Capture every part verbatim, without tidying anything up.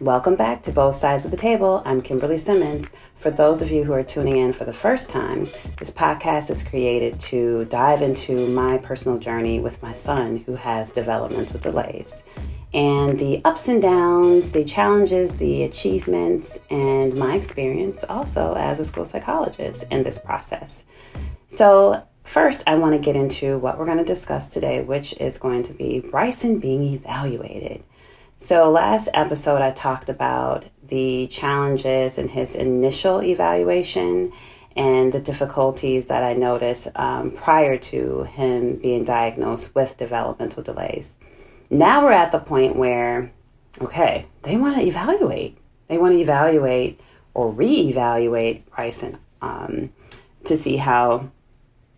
Welcome back to Both Sides of the Table. I'm Kimberly Simmons. For those of you who are tuning in for the first time, this podcast is created to dive into my personal journey with my son who has developmental delays and the ups and downs, the challenges, the achievements, and my experience also as a school psychologist in this process. So first, I want to get into what we're going to discuss today, which is going to be Bryson being evaluated. So last episode, I talked about the challenges in his initial evaluation and the difficulties that I noticed um, prior to him being diagnosed with developmental delays. Now we're at the point where, okay, they want to evaluate. They want to evaluate or reevaluate Bryson um, to see how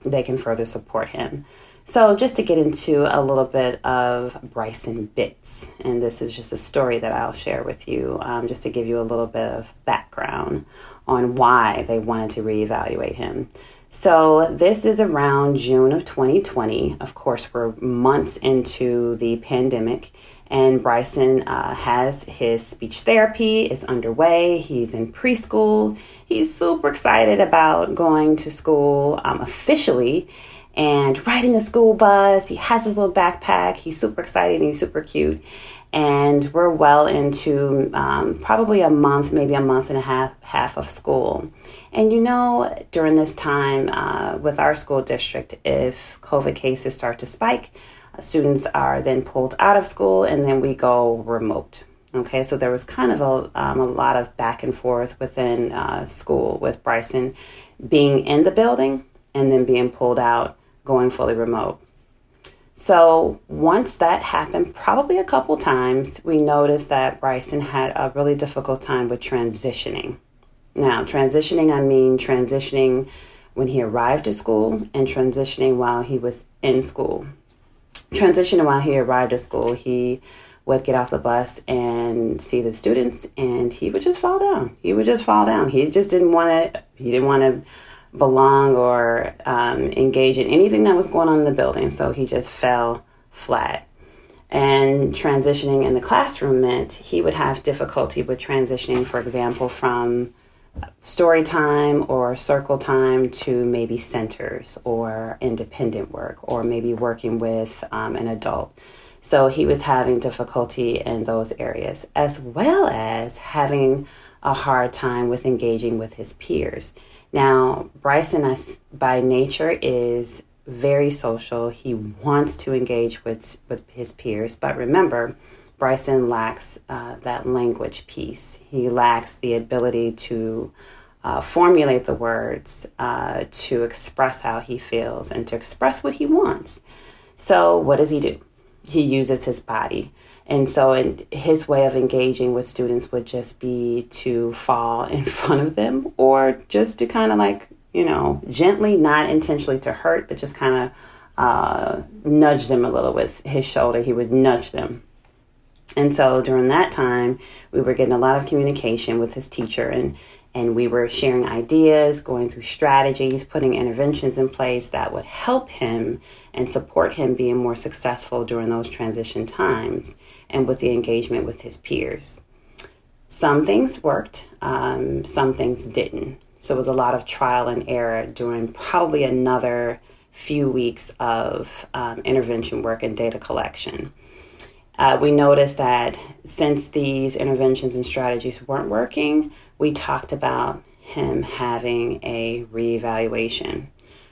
they can further support him. So just to get into a little bit of Bryson bits, and this is just a story that I'll share with you, um, just to give you a little bit of background on why they wanted to reevaluate him. So this is around June of twenty twenty. Of course, we're months into the pandemic, and Bryson uh, has his speech therapy is underway. He's in preschool. He's super excited about going to school um, officially. And riding the school bus, he has his little backpack. He's super excited and he's super cute. And we're well into um, probably a month, maybe a month and a half, half of school. And you know, during this time uh, with our school district, if COVID cases start to spike, students are then pulled out of school and then we go remote. Okay, so there was kind of a, um, a lot of back and forth within uh, school with Bryson being in the building and then being pulled out, going fully remote. So once that happened, probably a couple times, we noticed that Bryson had a really difficult time with transitioning. Now, transitioning, I mean transitioning when he arrived at school and transitioning while he was in school. Transitioning while he arrived at school, he would get off the bus and see the students, and he would just fall down. He would just fall down. He just didn't want to, he didn't want to belong or um, engage in anything that was going on in the building. So he just fell flat. And transitioning in the classroom meant he would have difficulty with transitioning, for example, from story time or circle time to maybe centers or independent work or maybe working with um, an adult. So he was having difficulty in those areas, as well as having a hard time with engaging with his peers. Now, Bryson, by nature, is very social. He wants to engage with, with his peers. But remember, Bryson lacks uh, that language piece. He lacks the ability to uh, formulate the words, uh, to express how he feels, and to express what he wants. So what does he do? He uses his body. And so in his way of engaging with students would just be to fall in front of them or just to kind of like, you know, gently, not intentionally to hurt, but just kind of uh, nudge them a little with his shoulder. He would nudge them. And so during that time, we were getting a lot of communication with his teacher and, and we were sharing ideas, going through strategies, putting interventions in place that would help him and support him being more successful during those transition times and with the engagement with his peers. Some things worked, um, some things didn't. So it was a lot of trial and error during probably another few weeks of um, intervention work and data collection. Uh, we noticed that since these interventions and strategies weren't working, we talked about him having a reevaluation.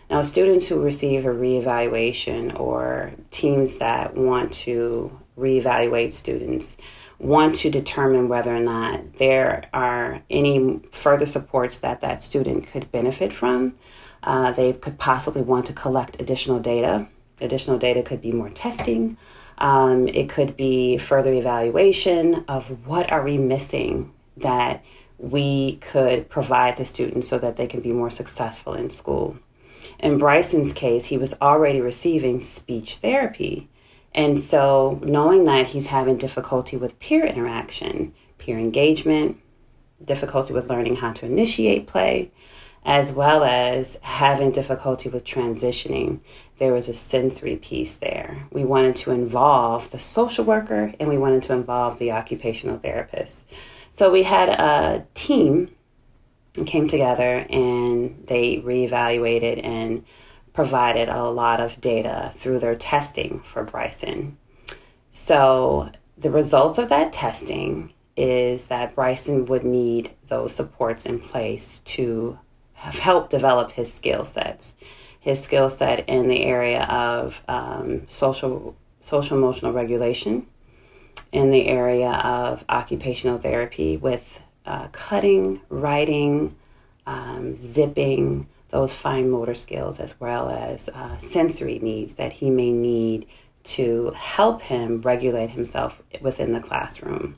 Now, students who receive a reevaluation or teams that want to reevaluate students want to determine whether or not there are any further supports that that student could benefit from. Uh, they could possibly want to collect additional data. Additional data could be more testing. Um, it could be further evaluation of what are we missing that we could provide the students so that they can be more successful in school. In Bryson's case, he was already receiving speech therapy. And so knowing that he's having difficulty with peer interaction, peer engagement, difficulty with learning how to initiate play, as well as having difficulty with transitioning. There was a sensory piece there. We wanted to involve the social worker and we wanted to involve the occupational therapist. So we had a team and came together and they reevaluated and provided a lot of data through their testing for Bryson. So the results of that testing is that Bryson would need those supports in place to help develop his skill sets. His skill set in the area of um, social social emotional regulation, in the area of occupational therapy with uh, cutting, writing, um, zipping, those fine motor skills, as well as uh, sensory needs that he may need to help him regulate himself within the classroom.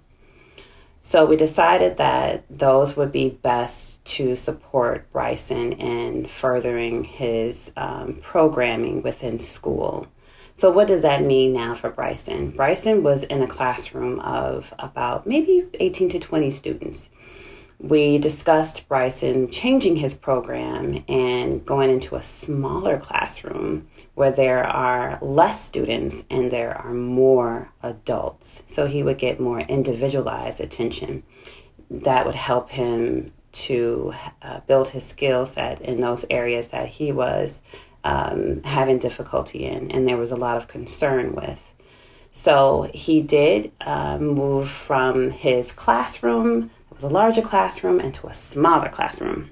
So we decided that those would be best to support Bryson in furthering his um, programming within school. So what does that mean now for Bryson? Bryson was in a classroom of about maybe eighteen to twenty students. We discussed Bryson changing his program and going into a smaller classroom where there are less students and there are more adults. So he would get more individualized attention. That would help him to uh, build his skill set in those areas that he was um, having difficulty in and there was a lot of concern with. So he did uh, move from his classroom, was a larger classroom, into a smaller classroom.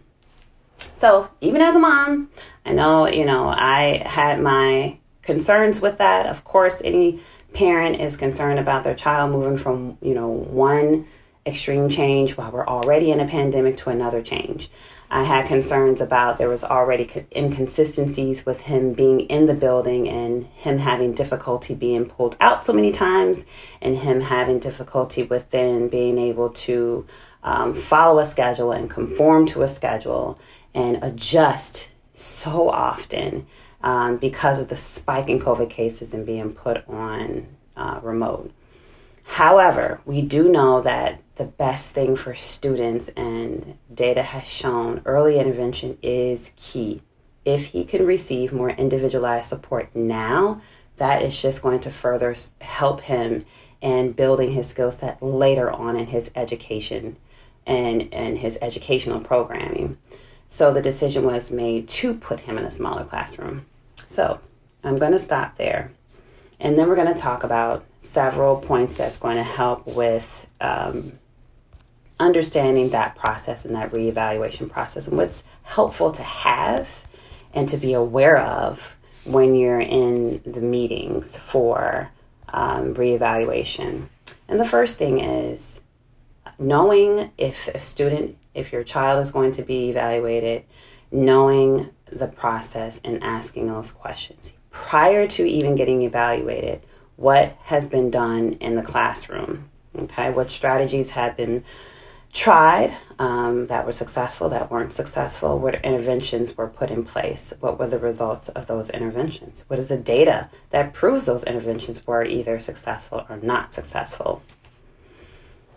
So even as a mom, I know, you know, I had my concerns with that. Of course, any parent is concerned about their child moving from, you know, one extreme change while we're already in a pandemic to another change. I had concerns about there was already inconsistencies with him being in the building and him having difficulty being pulled out so many times and him having difficulty with then being able to um, follow a schedule and conform to a schedule and adjust so often um, because of the spike in COVID cases and being put on uh, remote. However, we do know that the best thing for students, and data has shown, early intervention is key. If he can receive more individualized support now, that is just going to further help him in building his skill set later on in his education and, and his educational programming. So the decision was made to put him in a smaller classroom. So I'm going to stop there. And then we're going to talk about several points that's going to help with um, understanding that process and that reevaluation process and what's helpful to have and to be aware of when you're in the meetings for um, reevaluation. And the first thing is knowing if a student, if your child is going to be evaluated, knowing the process and asking those questions. Prior to even getting evaluated, what has been done in the classroom, okay? What strategies have been tried um, that were successful, that weren't successful? What interventions were put in place? What were the results of those interventions? What is the data that proves those interventions were either successful or not successful?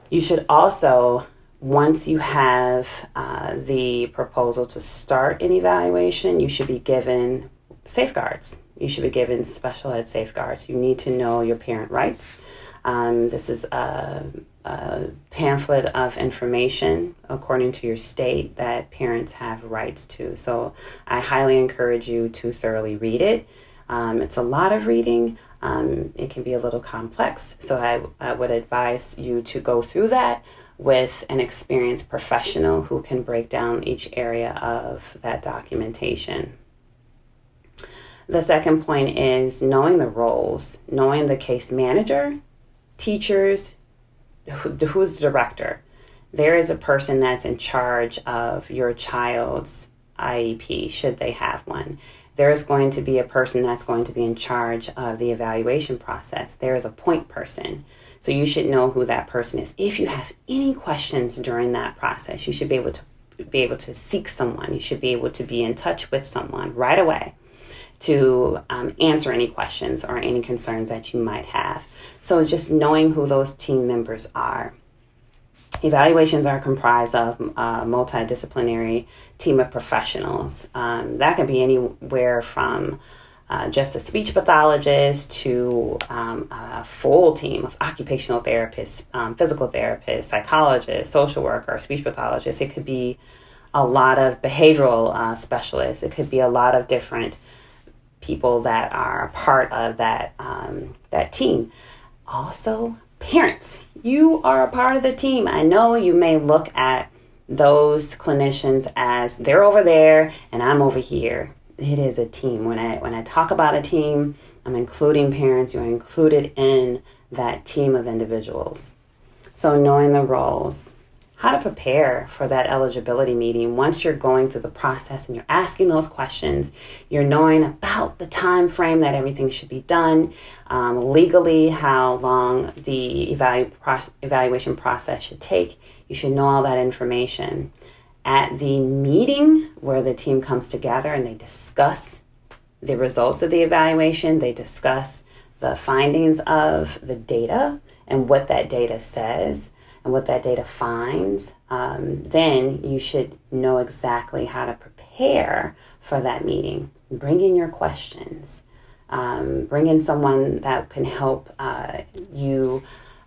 You should also, once you have uh, the proposal to start an evaluation, you should be given safeguards. You should be given special ed safeguards. You need to know your parent rights. Um, this is a, a pamphlet of information according to your state that parents have rights to. So I highly encourage you to thoroughly read it. Um, it's a lot of reading. Um, it can be a little complex. So I, I would advise you to go through that with an experienced professional who can break down each area of that documentation. The second point is knowing the roles, knowing the case manager, teachers, who, who's the director. There is a person that's in charge of your child's I E P, should they have one. There is going to be a person that's going to be in charge of the evaluation process. There is a point person. So you should know who that person is. If you have any questions during that process, you should be able to be able to seek someone. You should be able to be in touch with someone right away to um, answer any questions or any concerns that you might have. So just knowing who those team members are. Evaluations are comprised of a multidisciplinary team of professionals. Um, that could be anywhere from uh, just a speech pathologist to um, a full team of occupational therapists, um, physical therapists, psychologists, social workers, speech pathologists. It could be a lot of behavioral uh, specialists. It could be a lot of different people that are a part of that um, that team. Also, parents, you are a part of the team. I know you may look at those clinicians as they're over there and I'm over here. It is a team. When I when I talk about a team, I'm including parents. You're included in that team of individuals. So knowing the roles, how to prepare for that eligibility meeting. Once you're going through the process and you're asking those questions, you're knowing about the time frame that everything should be done, um, legally how long the evalu- pro- evaluation process should take. You should know all that information. At the meeting where the team comes together and they discuss the results of the evaluation, they discuss the findings of the data and what that data says, and what that data finds, um, then you should know exactly how to prepare for that meeting. Bring in your questions. Um, bring in someone that can help uh, you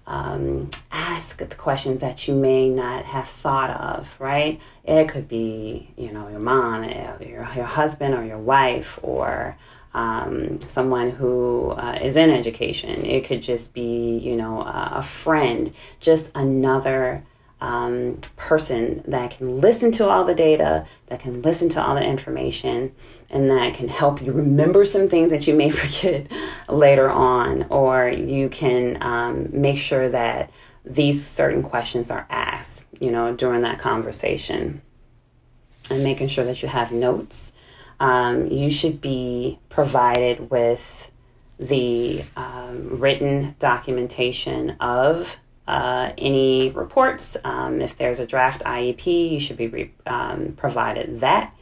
um, ask the questions that you may not have thought of, right? It could be, you know, your mom, your, your husband, or your wife, or Um, someone who uh, is in education. It could just be, you know, uh, a friend, just another um, person that can listen to all the data, that can listen to all the information, and that can help you remember some things that you may forget later on, or you can um, make sure that these certain questions are asked, you know, during that conversation. And making sure that you have notes. Um, you should be provided with the um, written documentation of uh, any reports. Um, if there's a draft I E P, you should be re- um, provided that.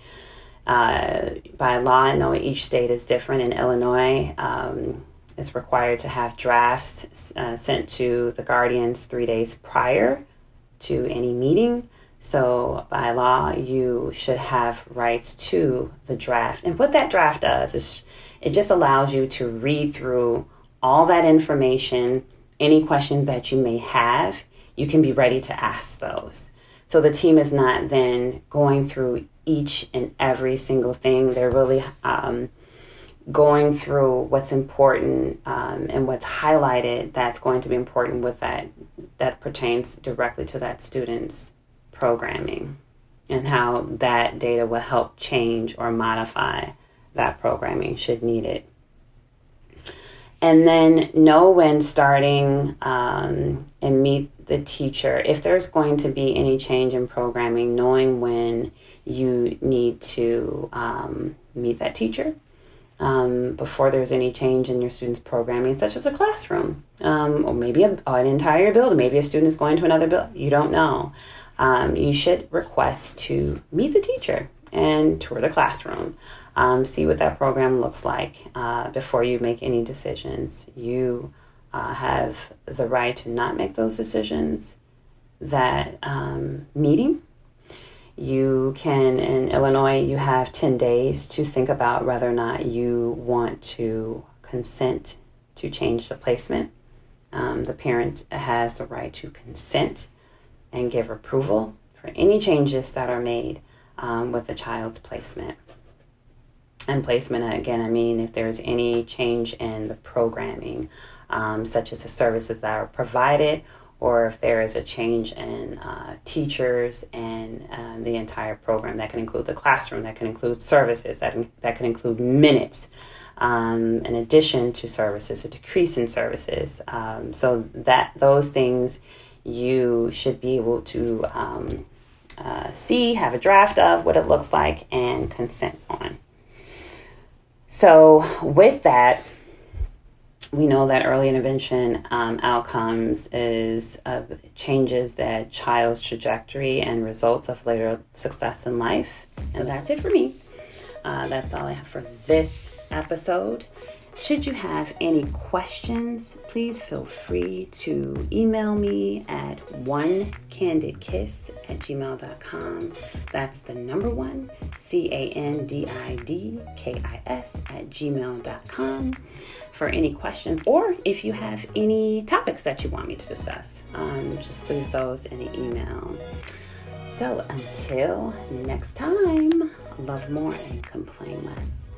Uh, by law, I know each state is different. In Illinois, um, it's required to have drafts uh, sent to the guardians three days prior to any meeting. So by law, you should have rights to the draft. And what that draft does is it just allows you to read through all that information, any questions that you may have, you can be ready to ask those. So the team is not then going through each and every single thing. They're really um, going through what's important um, and what's highlighted that's going to be important with that, that pertains directly to that student's programming and how that data will help change or modify that programming should need it. And then know when starting um, and meet the teacher. If there's going to be any change in programming, knowing when you need to um, meet that teacher um, before there's any change in your student's programming, such as a classroom, um, or maybe a, an entire building. Maybe a student is going to another building. You don't know. Um, you should request to meet the teacher and tour the classroom. Um, see what that program looks like uh, before you make any decisions. You uh, have the right to not make those decisions that um, meeting. You can, in Illinois, you have ten days to think about whether or not you want to consent to change the placement. Um, the parent has the right to consent and give approval for any changes that are made um, with the child's placement. And placement, again, I mean if there's any change in the programming, um, such as the services that are provided, or if there is a change in uh, teachers and uh, the entire program. That can include the classroom, that can include services, that, in- that can include minutes, um, in addition to services, a decrease in services. Um, so that those things you should be able to um, uh, see, have a draft of what it looks like, and consent on. So with that, we know that early intervention um, outcomes is uh, changes the child's trajectory and results of later success in life. So that's it for me. Uh, that's all I have for this episode. Should you have any questions, please feel free to email me at one candid kiss at gmail dot com. That's the number one, C A N D I D K I S at gmail dot com for any questions, or if you have any topics that you want me to discuss, um, just leave those in the email. So until next time, love more and complain less.